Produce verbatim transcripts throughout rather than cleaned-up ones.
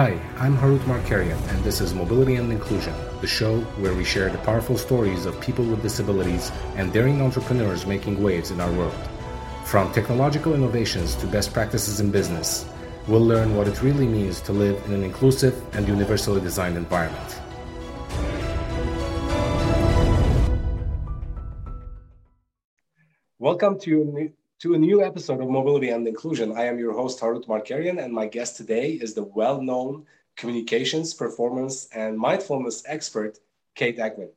Hi, I'm Harut Markarian, and this is Mobility and Inclusion, the show where we share the powerful stories of people with disabilities and daring entrepreneurs making waves in our world. From technological innovations to best practices in business, we'll learn what it really means to live in an inclusive and universally designed environment. Welcome to a new, to a new episode of Mobility and Inclusion. I am your host, Harut Markarian, and my guest today is the well-known communications, performance, and mindfulness expert, Kate Egwin.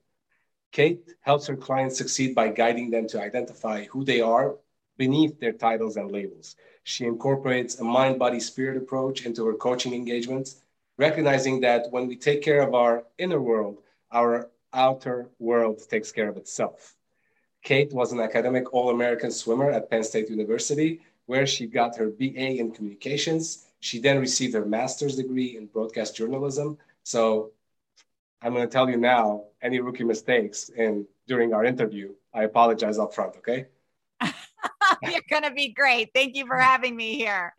Kate helps her clients succeed by guiding them to identify who they are beneath their titles and labels. She incorporates a mind-body-spirit approach into her coaching engagements, recognizing that when we take care of our inner world, our outer world takes care of itself. Kate was an academic All-American swimmer at Penn State University, where she got her B A in communications. She then received her master's degree in broadcast journalism. So I'm going to tell you now, any rookie mistakes in during our interview, I apologize up front, okay? You're going to be great. Thank you for having me here.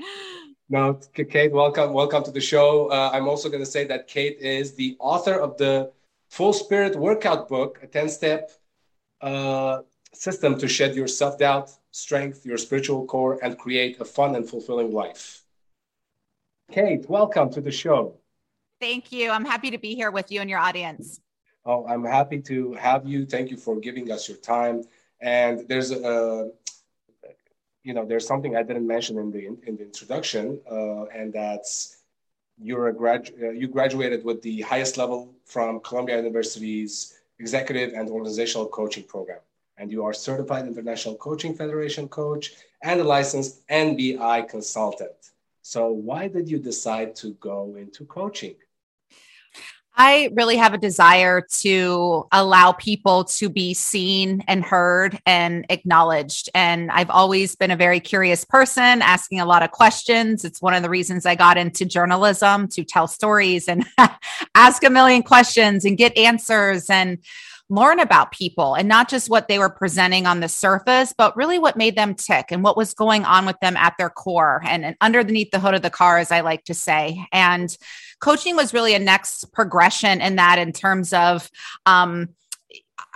No, Kate, welcome. Welcome to the show. Uh, I'm also going to say that Kate is the author of the Full Spirit Workout Book, a ten-step uh, system to shed your self-doubt, strength, your spiritual core, and create a fun and fulfilling life. Kate, welcome to the show. Thank you. I'm happy to be here with you and your audience. Oh, I'm happy to have you. Thank you for giving us your time. And there's a, you know, there's something I didn't mention in the in the introduction, uh, and that's you're a grad, uh, you graduated with the highest level from Columbia University's Executive and Organizational Coaching Program. And you are certified International Coaching Federation coach and a licensed N B I consultant. So why did you decide to go into coaching? I really have a desire to allow people to be seen and heard and acknowledged. And I've always been a very curious person, asking a lot of questions. It's one of the reasons I got into journalism, to tell stories and ask a million questions and get answers and learn about people, and not just what they were presenting on the surface, but really what made them tick and what was going on with them at their core and, and underneath the hood of the car, as I like to say. And coaching was really a next progression in that, in terms of, um,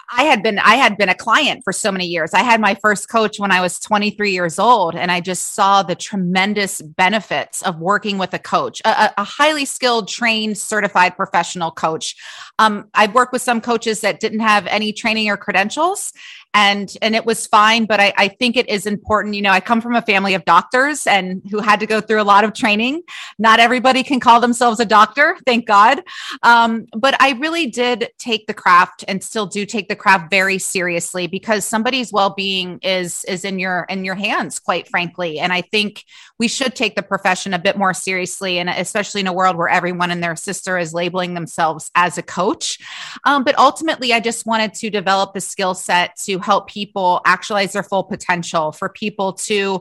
I had been, I had been a client for so many years. I had my first coach when I was twenty-three years old, and I just saw the tremendous benefits of working with a coach, a, a highly skilled, trained, certified professional coach. Um, I've worked with some coaches that didn't have any training or credentials, and, and it was fine, but I, I think it is important. You know, I come from a family of doctors and who had to go through a lot of training. Not everybody can call themselves a doctor, thank God. Um, but I really did take the craft, and still do take the craft very seriously, because somebody's well-being is is in your in your hands, quite frankly. And I think we should take the profession a bit more seriously, and especially in a world where everyone and their sister is labeling themselves as a coach. Um, but ultimately, I just wanted to develop the skill set to help people actualize their full potential, for people to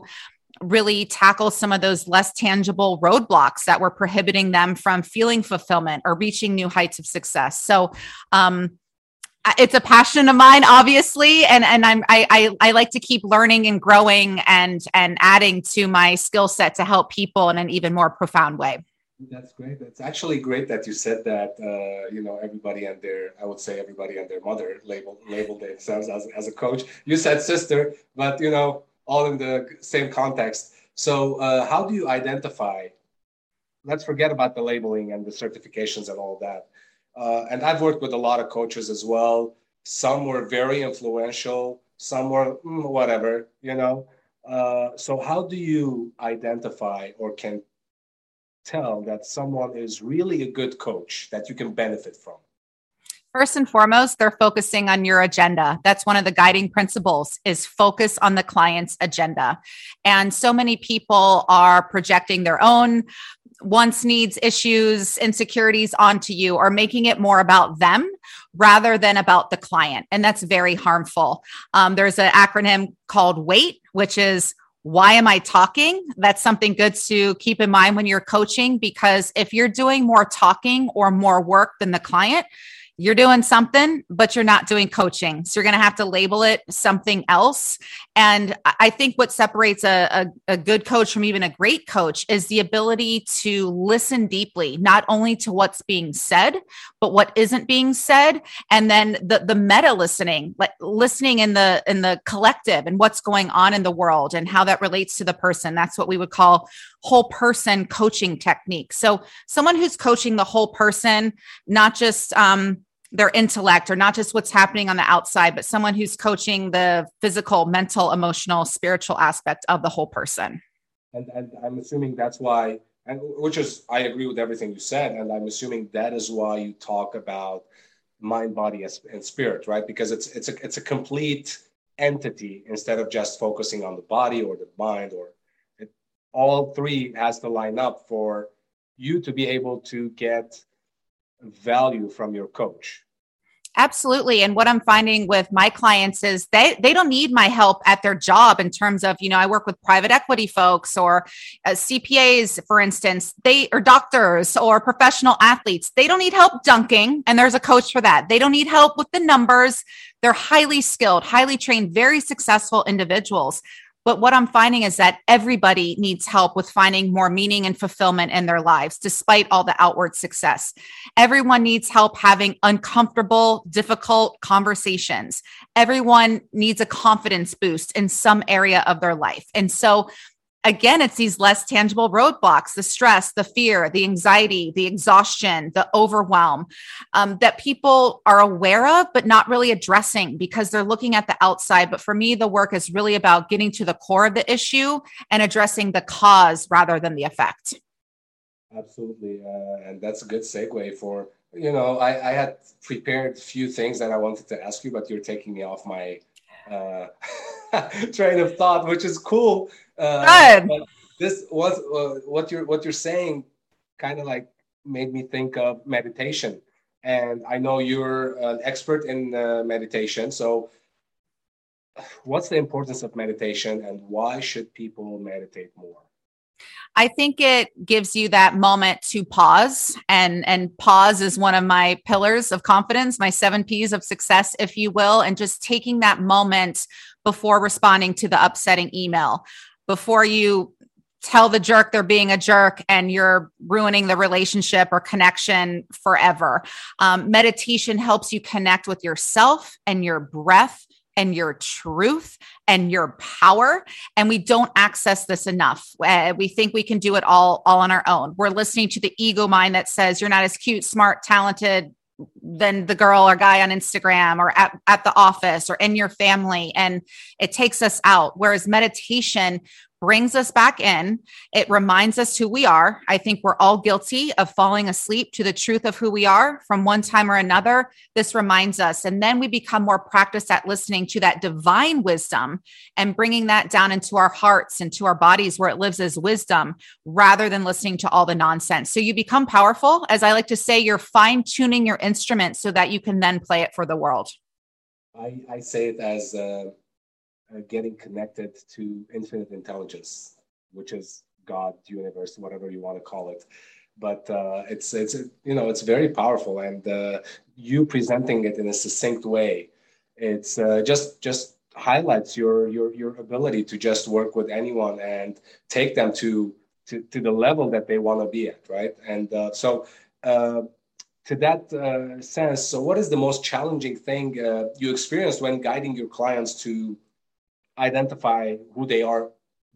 really tackle some of those less tangible roadblocks that were prohibiting them from feeling fulfillment or reaching new heights of success. So, um, it's a passion of mine, obviously, and and I'm I, I I like to keep learning and growing and and adding to my skill set to help people in an even more profound way. That's great. That's actually great that you said that. Uh, you know, everybody and their I would say everybody and their mother label label themselves as as a coach. You said sister, but you know, all in the same context. So, uh, how do you identify? Let's forget about the labeling and the certifications and all that. Uh, and I've worked with a lot of coaches as well. Some were very influential, some were mm, whatever, you know. Uh, so how do you identify or can tell that someone is really a good coach that you can benefit from? First and foremost, they're focusing on your agenda. That's one of the guiding principles, is focus on the client's agenda. And so many people are projecting their own wants, needs, issues, insecurities onto you, or making it more about them rather than about the client. And that's very harmful. Um, there's an acronym called WAIT, which is why am I talking? That's something good to keep in mind when you're coaching, because if you're doing more talking or more work than the client, you're doing something, but you're not doing coaching. So you're going to have to label it something else. And I think what separates a, a, a good coach from even a great coach is the ability to listen deeply, not only to what's being said, but what isn't being said. And then the, the meta listening, like listening in the, in the collective and what's going on in the world and how that relates to the person. That's what we would call whole person coaching techniques. So someone who's coaching the whole person, not just, um, their intellect or not just what's happening on the outside, but someone who's coaching the physical, mental, emotional, spiritual aspect of the whole person. And, and I'm assuming that's why, and which is, I agree with everything you said. And I'm assuming that is why you talk about mind, body, and spirit, right? Because it's, it's a, it's a complete entity instead of just focusing on the body or the mind, or it, all three has to line up for you to be able to get value from your coach. Absolutely. And what I'm finding with my clients is they, they don't need my help at their job in terms of, you know, I work with private equity folks or uh, C P As, for instance, they or doctors or professional athletes. They don't need help dunking. And there's a coach for that. They don't need help with the numbers. They're highly skilled, highly trained, very successful individuals. But what I'm finding is that everybody needs help with finding more meaning and fulfillment in their lives, despite all the outward success. Everyone needs help having uncomfortable, difficult conversations. Everyone needs a confidence boost in some area of their life. And so again, it's these less tangible roadblocks, the stress, the fear, the anxiety, the exhaustion, the overwhelm um, that people are aware of, but not really addressing because they're looking at the outside. But for me, the work is really about getting to the core of the issue and addressing the cause rather than the effect. Absolutely. Uh, and that's a good segue for, you know, I, I had prepared a few things that I wanted to ask you, but you're taking me off my uh, train of thought, which is cool. Uh, but this was uh, what you're what you're saying kind of like made me think of meditation, and I know you're an expert in uh, meditation. So what's the importance of meditation, and why should people meditate more? I think it gives you that moment to pause, and and pause is one of my pillars of confidence, my seven P's of success, if you will, and just taking that moment before responding to the upsetting email, before you tell the jerk they're being a jerk and you're ruining the relationship or connection forever. Um, meditation helps you connect with yourself and your breath and your truth and your power. And we don't access this enough. Uh, we think we can do it all, all on our own. We're listening to the ego mind that says you're not as cute, smart, talented than the girl or guy on Instagram or at, at the office or in your family. And it takes us out. Whereas meditation brings us back in. It reminds us who we are. I think we're all guilty of falling asleep to the truth of who we are from one time or another. This reminds us. And then we become more practiced at listening to that divine wisdom and bringing that down into our hearts and to our bodies where it lives as wisdom rather than listening to all the nonsense. So you become powerful. As I like to say, you're fine tuning your instrument so that you can then play it for the world. I, I say it as a uh... Uh, getting connected to infinite intelligence, which is God, universe, whatever you want to call it. But uh, it's, it's you know, it's very powerful. And uh, you presenting it in a succinct way, it's uh, just just highlights your, your your ability to just work with anyone and take them to, to, to the level that they want to be at, right? And uh, so uh, to that uh, sense, so what is the most challenging thing uh, you experienced when guiding your clients to identify who they are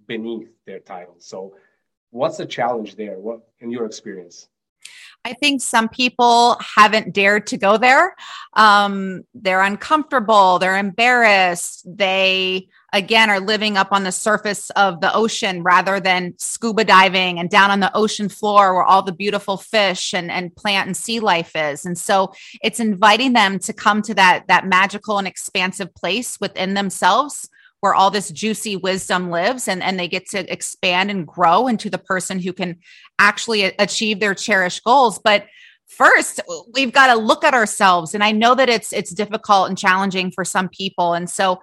beneath their title? So what's the challenge there? What, in your experience? I think some people haven't dared to go there. Um, they're uncomfortable. They're embarrassed. They, again, are living up on the surface of the ocean rather than scuba diving and down on the ocean floor where all the beautiful fish and, and plant and sea life is. And so it's inviting them to come to that, that magical and expansive place within themselves where all this juicy wisdom lives, and, and they get to expand and grow into the person who can actually achieve their cherished goals. But first, we've got to look at ourselves. And I know that it's it's difficult and challenging for some people. And so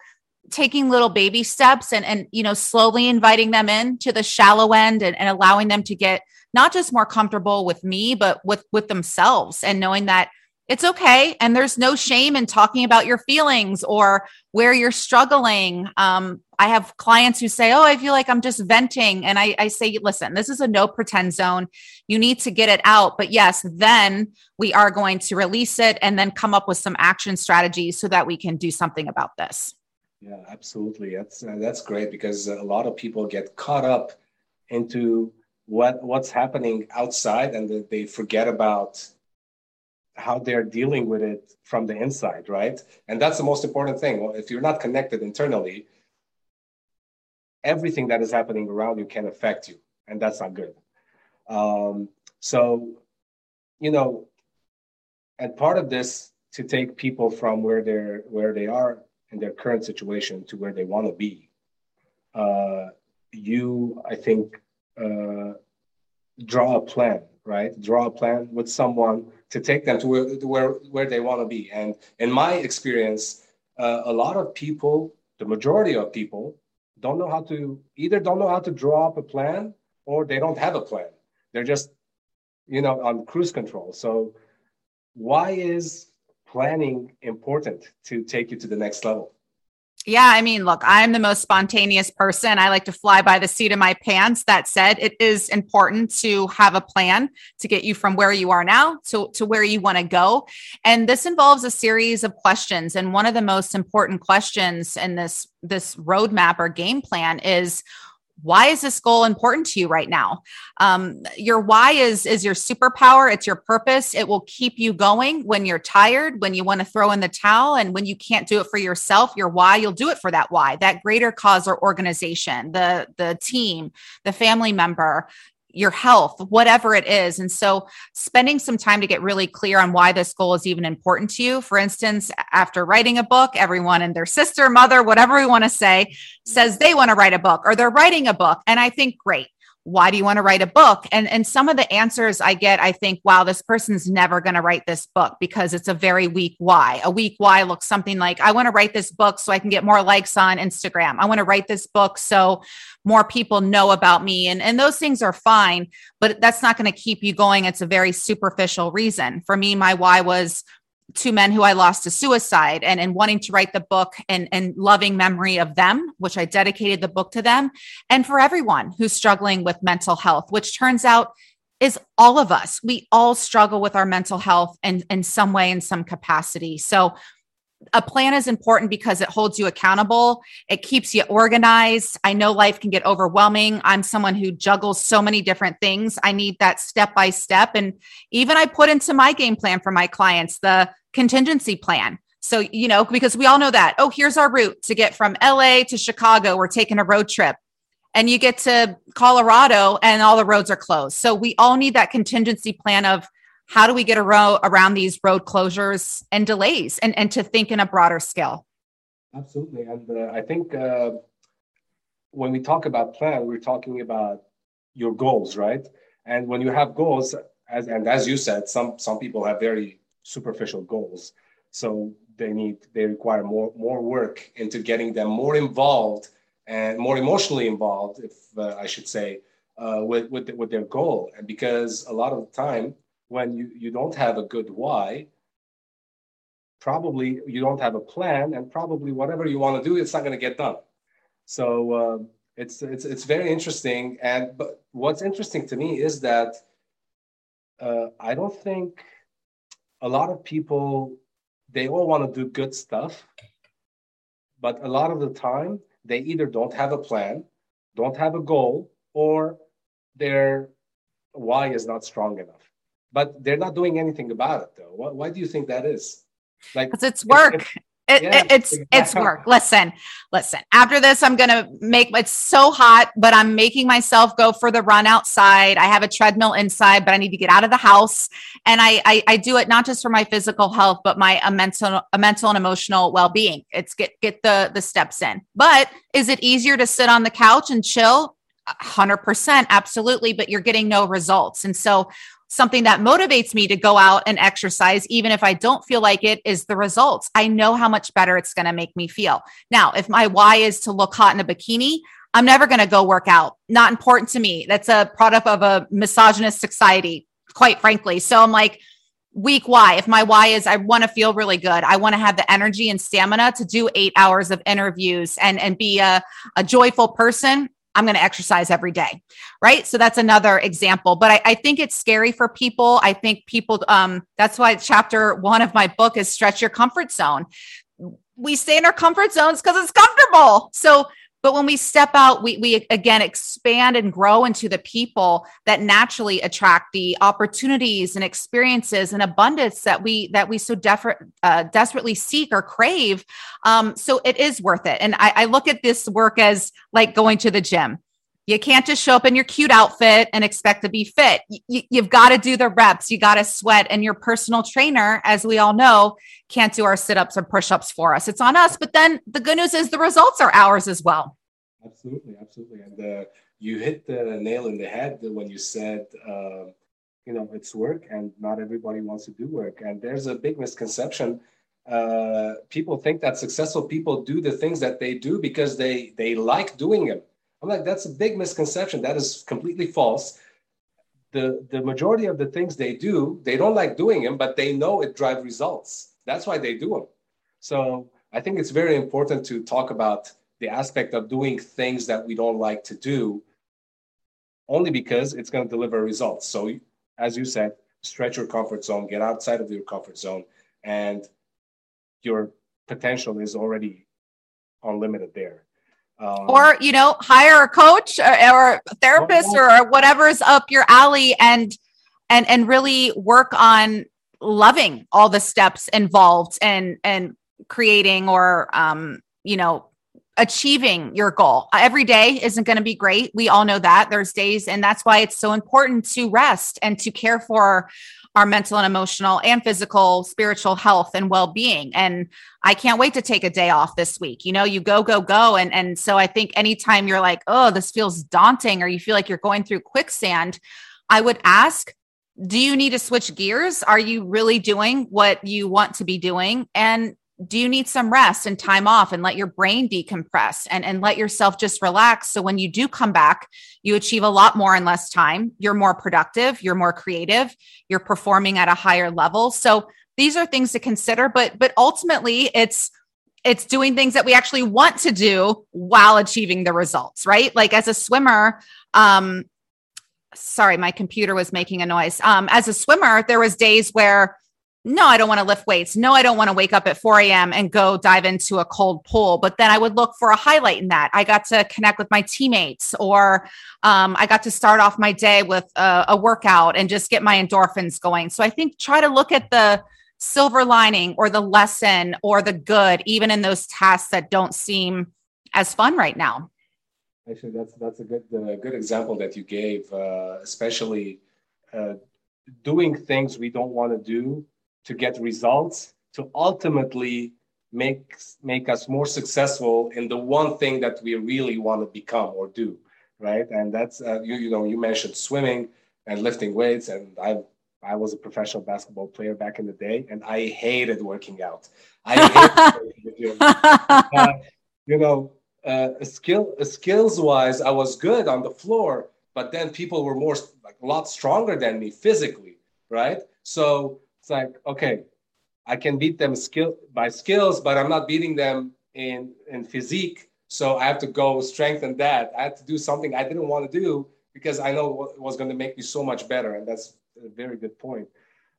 taking little baby steps and, and you know, slowly inviting them in to the shallow end and, and allowing them to get not just more comfortable with me, but with, with themselves, and knowing that It's okay. And there's no shame in talking about your feelings or where you're struggling. Um, I have clients who say, oh, I feel like I'm just venting. And I, I say, listen, this is a no pretend zone. You need to get it out. But yes, then we are going to release it and then come up with some action strategies so that we can do something about this. Yeah, absolutely. That's, uh, that's great, because a lot of people get caught up into what what's happening outside, and they forget about how they're dealing with it from the inside, right? And that's the most important thing. Well, if you're not connected internally, everything that is happening around you can affect you, and that's not good. Um, so, you know, and part of this to take people from where they're where they are in their current situation to where they want to be. Uh, you, I think, uh, draw a plan, right? Draw a plan with someone to take them to where where, where they want to be. And in my experience, uh, a lot of people, the majority of people, don't know how to, either don't know how to draw up a plan, or they don't have a plan. They're just, you know, on cruise control. So why is planning important to take you to the next level? Yeah. I mean, look, I'm the most spontaneous person. I like to fly by the seat of my pants. That said, it is important to have a plan to get you from where you are now to, to where you want to go. And this involves a series of questions. And one of the most important questions in this, this roadmap or game plan is, why is this goal important to you right now? Um, your why is, is your superpower. It's your purpose. It will keep you going when you're tired, when you want to throw in the towel, and when you can't do it for yourself. Your why, you'll do it for that why, that greater cause or organization, the, the team, the family member, your health, whatever it is. And so spending some time to get really clear on why this goal is even important to you. For instance, after writing a book, everyone and their sister, mother, whatever we want to say, says they want to write a book or they're writing a book. And I think, great. Why do you want to write a book? And, and some of the answers I get, I think, wow, this person's never going to write this book because it's a very weak why. A weak why looks something like, I want to write this book so I can get more likes on Instagram. I want to write this book so more people know about me. And, and those things are fine, but that's not going to keep you going. It's a very superficial reason. For me, my why was two men who I lost to suicide, and, and wanting to write the book and, and loving memory of them, which I dedicated the book to them, and for everyone who's struggling with mental health, which turns out is all of us. We all struggle with our mental health in, in some way, in some capacity. So a plan is important because it holds you accountable. It keeps you organized. I know life can get overwhelming. I'm someone who juggles so many different things. I need that step-by-step. And even I put into my game plan for my clients, the contingency plan. So, you know, because we all know that, oh, here's our route to get from L A to Chicago. We're taking a road trip. And you get to Colorado and all the roads are closed. So we all need that contingency plan of, how do we get a row around these road closures and delays, and, and to think in a broader scale? Absolutely. And uh, I think uh, when we talk about plan, we're talking about your goals, right? And when you have goals, as and as you said, some some people have very superficial goals. So they need they require more, more work into getting them more involved and more emotionally involved, if uh, I should say, uh, with, with, with their goal. And because a lot of the time, when you, you don't have a good why, probably you don't have a plan, and probably whatever you want to do, it's not going to get done. So uh, it's it's it's very interesting. And but what's interesting to me is that uh, I don't think a lot of people, they all want to do good stuff, but a lot of the time they either don't have a plan, don't have a goal, or their why is not strong enough. But they're not doing anything about it, though. Why, why do you think that is? Like, because it's work. If, if, it, yeah, it, it's exactly. It's work. Listen, listen. After this, I'm going to make, it's so hot, but I'm making myself go for the run outside. I have a treadmill inside, but I need to get out of the house. And I I, I do it not just for my physical health, but my a mental, a mental and emotional well-being. It's get, get the, the steps in. But is it easier to sit on the couch and chill? one hundred percent, absolutely. But you're getting no results. And so something that motivates me to go out and exercise, even if I don't feel like it, is the results. I know how much better it's going to make me feel. Now, if my why is to look hot in a bikini, I'm never going to go work out. Not important to me. That's a product of a misogynist society, quite frankly. So I'm like, week why. If my why is I want to feel really good, I want to have the energy and stamina to do eight hours of interviews and, and be a, a joyful person, I'm going to exercise every day, right? So that's another example. But I, I think it's scary for people. I think people, um, that's why chapter one of my book is stretch your comfort zone. We stay in our comfort zones because it's comfortable. So but when we step out, we, we again expand and grow into the people that naturally attract the opportunities and experiences and abundance that we that we so def- uh, desperately seek or crave. Um, so it is worth it. And I, I look at this work as like going to the gym. You can't just show up in your cute outfit and expect to be fit. You, you've got to do the reps. You got to sweat. And your personal trainer, as we all know, can't do our sit-ups or push-ups for us. It's on us. But then the good news is the results are ours as well. Absolutely. Absolutely. And uh, you hit the nail in the head when you said, uh, you know, it's work and not everybody wants to do work. And there's a big misconception. Uh, people think that successful people do the things that they do because they, they like doing them. I'm like, that's a big misconception. That is completely false. The the majority of the things they do, they don't like doing them, but they know it drives results. That's why they do them. So I think it's very important to talk about the aspect of doing things that we don't like to do, only because it's going to deliver results. So as you said, stretch your comfort zone, get outside of your comfort zone, and your potential is already unlimited there. Um, or, you know, hire a coach or, or a therapist or, or whatever's up your alley and, and, and really work on loving all the steps involved and, and creating or, um, you know, achieving your goal. Every day isn't going to be great. We all know that there's days, and that's why it's so important to rest and to care for our mental and emotional and physical, spiritual health and well-being. And I can't wait to take a day off this week. You know, you go, go, go. And, and so I think anytime you're like, oh, this feels daunting, or you feel like you're going through quicksand, I would ask, do you need to switch gears? Are you really doing what you want to be doing? And do you need some rest and time off and let your brain decompress and, and let yourself just relax? So when you do come back, you achieve a lot more in less time. You're more productive. You're more creative. You're performing at a higher level. So these are things to consider, but, but ultimately it's, it's doing things that we actually want to do while achieving the results, right? Like as a swimmer, um, sorry, my computer was making a noise. Um, as a swimmer, there was days where no, I don't want to lift weights. No, I don't want to wake up at four a.m. and go dive into a cold pool. But then I would look for a highlight in that. I got to connect with my teammates, or um, I got to start off my day with a, a workout and just get my endorphins going. So I think try to look at the silver lining or the lesson or the good, even in those tasks that don't seem as fun right now. Actually, that's that's a good uh, good example that you gave, uh, especially uh, doing things we don't want to do to get results, to ultimately make, make us more successful in the one thing that we really want to become or do, right? And that's, uh, you you know, you mentioned swimming and lifting weights, and I I was a professional basketball player back in the day, and I hated working out. I hated uh, you know, uh, skill skills-wise, I was good on the floor, but then people were more, like a lot stronger than me physically, right? So it's like, okay, I can beat them skill by skills, but I'm not beating them in, in physique. So I have to go strengthen that. I had to do something I didn't want to do because I know it was going to make me so much better. And that's a very good point.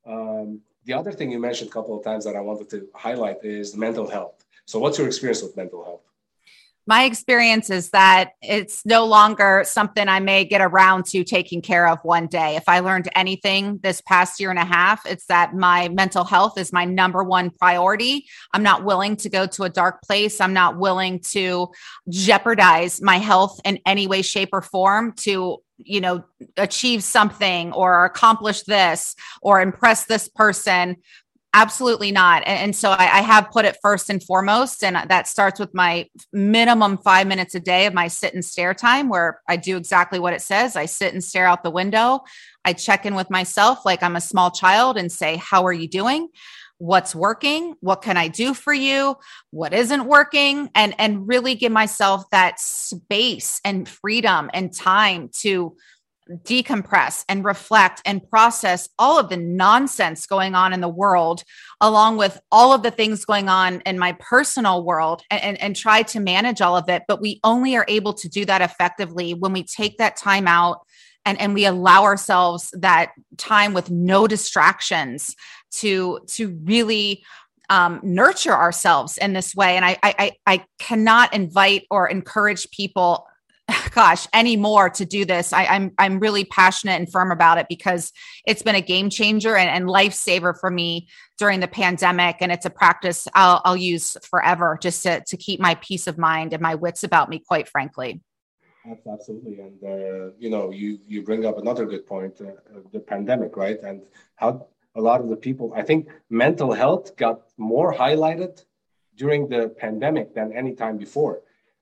Um, the other thing you mentioned a couple of times that I wanted to highlight is mental health. So what's your experience with mental health? My experience is that it's no longer something I may get around to taking care of one day. If I learned anything this past year and a half, it's that my mental health is my number one priority. I'm not willing to go to a dark place. I'm not willing to jeopardize my health in any way, shape, or form to, you know, achieve something or accomplish this or impress this person. Absolutely not. And so I, I have put it first and foremost. And that starts with my minimum five minutes a day of my sit and stare time, where I do exactly what it says. I sit and stare out the window. I check in with myself like I'm a small child and say, how are you doing? What's working? What can I do for you? What isn't working? And, and really give myself that space and freedom and time to decompress and reflect and process all of the nonsense going on in the world, along with all of the things going on in my personal world, and, and, and try to manage all of it. But we only are able to do that effectively when we take that time out and, and we allow ourselves that time with no distractions to, to really Um, nurture ourselves in this way. And I, I, I cannot invite or encourage people, gosh, anymore to do this. I, I'm, I'm really passionate and firm about it because it's been a game changer and, and lifesaver for me during the pandemic. And it's a practice I'll, I'll use forever just to, to keep my peace of mind and my wits about me, quite frankly. Absolutely. And, uh, you know, you, you bring up another good point, uh, the pandemic, right? And how a lot of the people, I think mental health got more highlighted during the pandemic than any time before.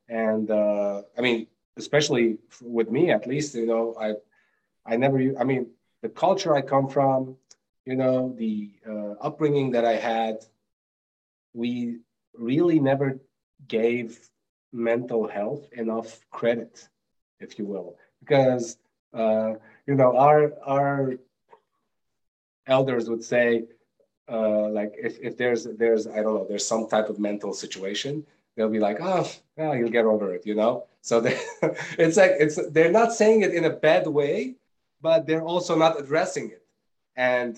And uh, I mean, especially with me, at least, you know, I I never, I mean, the culture I come from, you know, the uh, upbringing that I had, we really never gave mental health enough credit, if you will, because, uh, you know, our, our, elders would say, uh, like, if, if there's, there's I don't know, there's some type of mental situation, they'll be like, oh, well, you'll get over it, you know? So they, it's like, it's they're not saying it in a bad way, but they're also not addressing it. And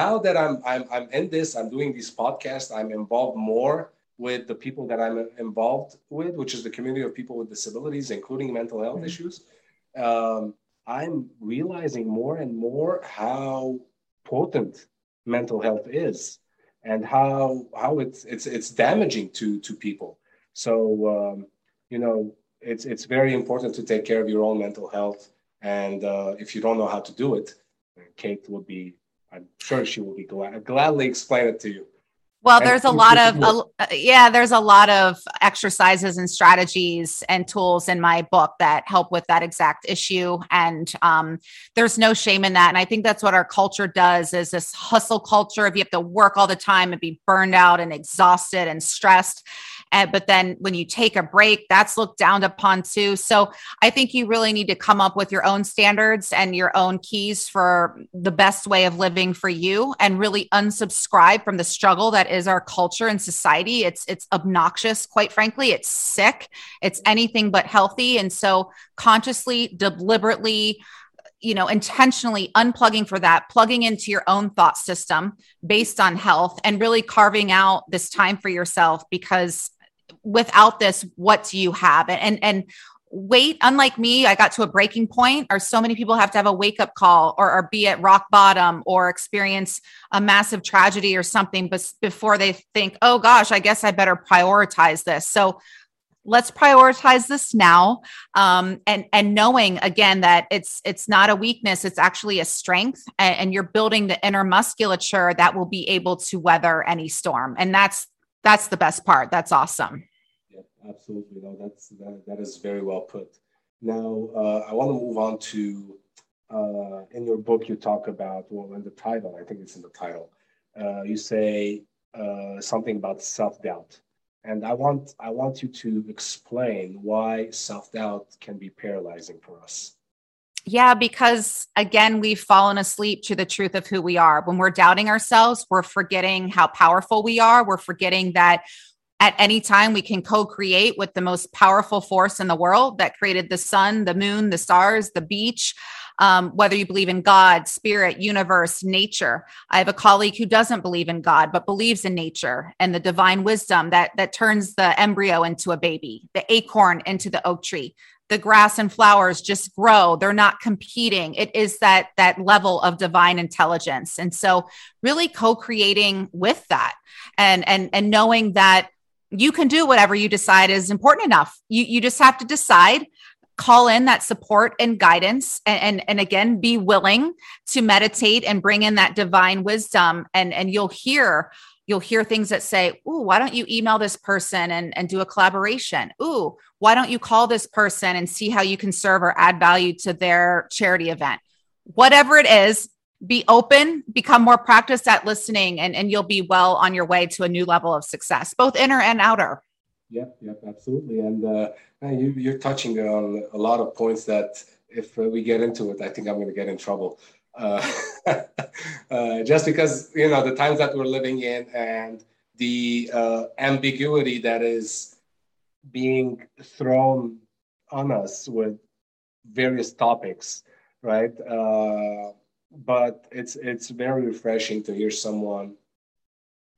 now that I'm, I'm, I'm in this, I'm doing these podcasts, I'm involved more with the people that I'm involved with, which is the community of people with disabilities, including mental health mm-hmm. issues. Um, I'm realizing more and more how important mental health is, and how how it's it's it's damaging to to people. So um, you know, it's it's very important to take care of your own mental health. And uh, if you don't know how to do it, Kate will be, I'm sure she will be glad gladly explain it to you. Well, there's a lot of, uh, yeah, there's a lot of exercises and strategies and tools in my book that help with that exact issue. And um, there's no shame in that. And I think that's what our culture does, is this hustle culture of you have to work all the time and be burned out and exhausted and stressed. Uh, but then when you take a break, that's looked down upon too. So I think you really need to come up with your own standards and your own keys for the best way of living for you, and really unsubscribe from the struggle that is our culture and society. It's, it's obnoxious, quite frankly. It's sick. It's anything but healthy. And so consciously, deliberately, you know, intentionally unplugging for that, plugging into your own thought system based on health, and really carving out this time for yourself, because without this, what do you have? And, and wait, unlike me, I got to a breaking point, or so many people have to have a wake up call, or, or be at rock bottom, or experience a massive tragedy or something, but before they think, oh gosh, I guess I better prioritize this. So let's prioritize this now. Um, and, and knowing again, that it's, it's not a weakness, it's actually a strength, and, and you're building the inner musculature that will be able to weather any storm. And that's, That's the best part. That's awesome. Yeah, absolutely. No, that's that, that is very well put. Now, uh, I want to move on to, uh, in your book, you talk about, well, in the title, I think it's in the title, uh, you say uh, something about self-doubt. And I want I want you to explain why self-doubt can be paralyzing for us. Yeah, because again, we've fallen asleep to the truth of who we are. When we're doubting ourselves, we're forgetting how powerful we are. We're forgetting that at any time we can co-create with the most powerful force in the world that created the sun, the moon, the stars, the beach. Um, whether you believe in God, spirit, universe, nature. I have a colleague who doesn't believe in God, but believes in nature and the divine wisdom that, that turns the embryo into a baby, the acorn into the oak tree. The grass and flowers just grow. They're not competing. It is that, that level of divine intelligence. And so really co-creating with that, and, and, and knowing that you can do whatever you decide is important enough. You, you just have to decide, call in that support and guidance, and, and, and again, be willing to meditate and bring in that divine wisdom. And, and you'll hear, you'll hear things that say, ooh, why don't you email this person and, and do a collaboration? Ooh, why don't you call this person and see how you can serve or add value to their charity event? Whatever it is, be open, become more practiced at listening, and, and you'll be well on your way to a new level of success, both inner and outer. Yep, yep, absolutely. And uh, you, you're touching on a lot of points that if we get into it, I think I'm going to get in trouble. Uh, uh, just because, you know, the times that we're living in and the uh, ambiguity that is being thrown on us with various topics, right? Uh, but it's it's very refreshing to hear someone,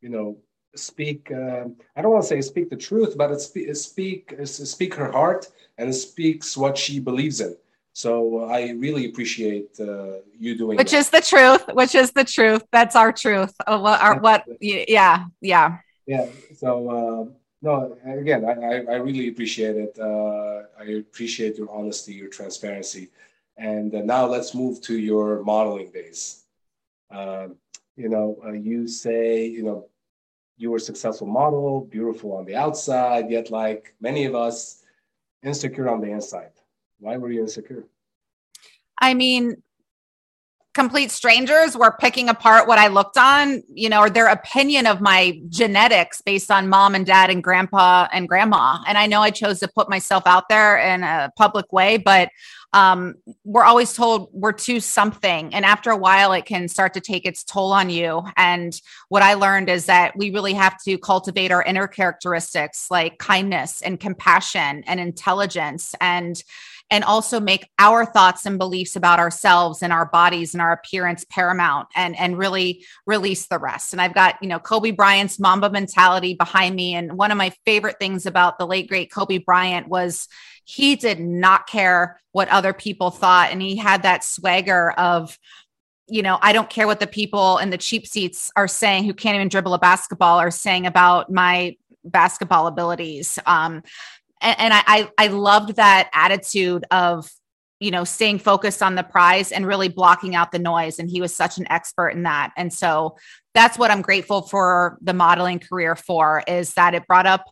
you know, speak. Uh, I don't want to say speak the truth, but it's speak it's speak her heart and speaks what she believes in. So I really appreciate uh, you doing which that. is the truth, which is the truth. That's our truth. Our, our, what? Yeah, yeah, yeah. So uh, no, again, I, I really appreciate it. Uh, I appreciate your honesty, your transparency. And uh, now let's move to your modeling days. Uh, you know, uh, you say, you know, you were a successful model, beautiful on the outside, yet like many of us, insecure on the inside. Why were you insecure? I mean, complete strangers were picking apart what I looked on, you know, or their opinion of my genetics based on mom and dad and grandpa and grandma. And I know I chose to put myself out there in a public way, but um, we're always told we're too something. And after a while, it can start to take its toll on you. And what I learned is that we really have to cultivate our inner characteristics like kindness and compassion and intelligence and and also make our thoughts and beliefs about ourselves and our bodies and our appearance paramount and, and really release the rest. And I've got, you know, Kobe Bryant's Mamba mentality behind me. And one of my favorite things about the late, great Kobe Bryant was he did not care what other people thought. And he had that swagger of, you know, I don't care what the people in the cheap seats are saying who can't even dribble a basketball are saying about my basketball abilities. Um, And I, I loved that attitude of, you know, staying focused on the prize and really blocking out the noise. And he was such an expert in that. And so that's what I'm grateful for the modeling career for, is that it brought up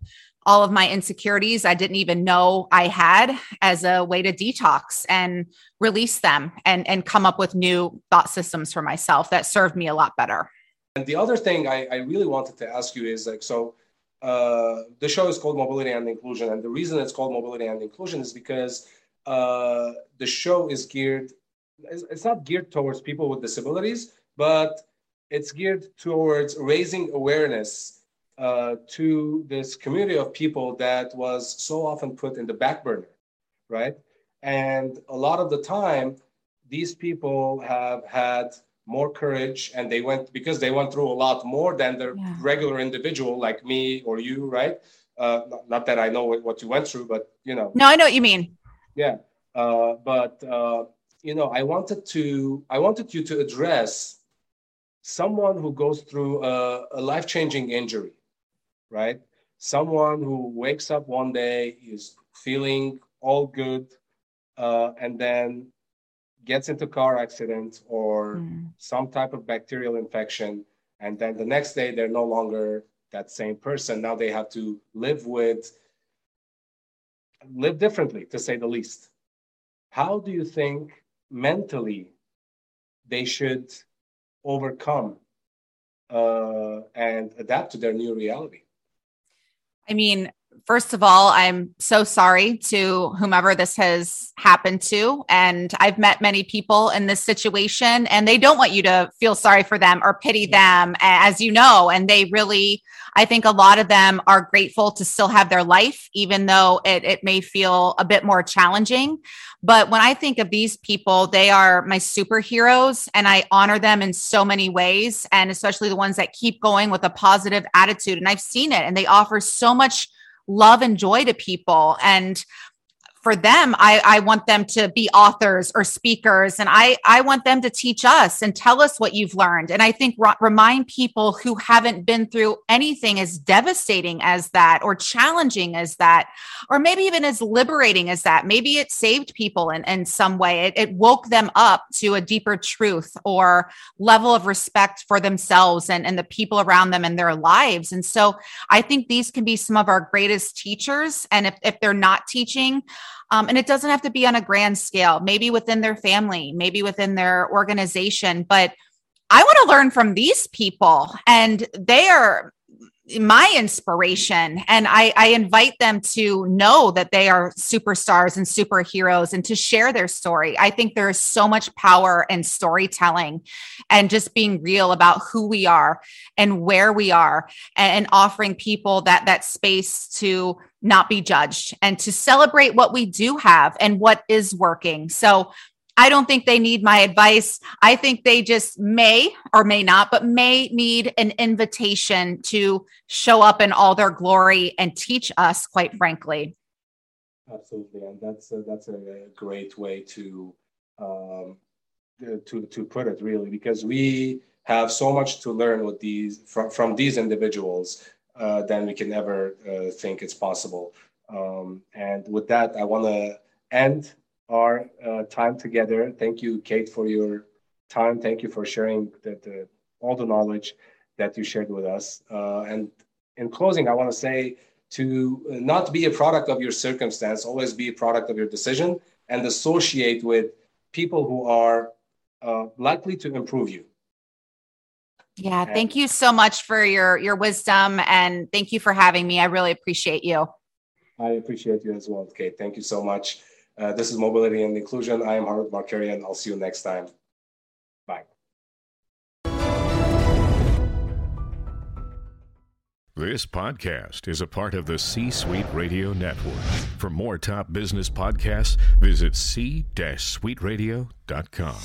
all of my insecurities I didn't even know I had as a way to detox and release them and, and come up with new thought systems for myself that served me a lot better. And the other thing I, I really wanted to ask you is like, so Uh, the show is called Mobility and Inclusion. And the reason it's called Mobility and Inclusion is because uh, the show is geared, it's not geared towards people with disabilities, but it's geared towards raising awareness uh, to this community of people that was so often put in the back burner, right? And a lot of the time, these people have had more courage, and they went because they went through a lot more than the yeah. regular individual like me or you, right? Uh, not that I know what you went through, but you know. No, I know what you mean. Yeah, uh, but uh, you know, I wanted to, I wanted you to address someone who goes through a, a life-changing injury, right? Someone who wakes up one day is feeling all good, uh, and then gets into a car accident or mm. some type of bacterial infection. And then the next day, they're no longer that same person. Now they have to live with, live differently, to say the least. How do you think mentally they should overcome uh, and adapt to their new reality? I mean, first of all, I'm so sorry to whomever this has happened to. And I've met many people in this situation, and they don't want you to feel sorry for them or pity them, as you know. And they really, I think a lot of them are grateful to still have their life, even though it, it may feel a bit more challenging. But when I think of these people, they are my superheroes, and I honor them in so many ways, and especially the ones that keep going with a positive attitude. And I've seen it, and they offer so much love and joy to people. And for them, I, I want them to be authors or speakers. And I, I want them to teach us and tell us what you've learned. And I think re- remind people who haven't been through anything as devastating as that, or challenging as that, or maybe even as liberating as that. Maybe it saved people in, in some way. It, it woke them up to a deeper truth or level of respect for themselves and, and the people around them and their lives. And so I think these can be some of our greatest teachers. And if, if they're not teaching, Um, and it doesn't have to be on a grand scale, maybe within their family, maybe within their organization. But I want to learn from these people, and they are my inspiration. And I, I invite them to know that they are superstars and superheroes and to share their story. I think there is so much power in storytelling and just being real about who we are and where we are, and, and offering people that, that space to not be judged and to celebrate what we do have and what is working. So I don't think they need my advice. I think they just may or may not, but may need an invitation to show up in all their glory and teach us, quite frankly. Absolutely. And that's a, that's a great way to, um, to, to put it, really, because we have so much to learn with these from, from these individuals uh, than we can ever uh, think it's possible. Um, and with that, I want to end our uh, time together. Thank you, Kate, for your time. Thank you for sharing the, the, all the knowledge that you shared with us. Uh, and in closing, I want to say to not be a product of your circumstance, always be a product of your decision, and associate with people who are uh, likely to improve you. Yeah, and thank you so much for your, your wisdom, and thank you for having me. I really appreciate you. I appreciate you as well, Kate. Thank you so much. Uh, this is Mobility and Inclusion. I am Harut Markarian. I'll see you next time. Bye. This podcast is a part of the C-Suite Radio Network. For more top business podcasts, visit c suite radio dot com.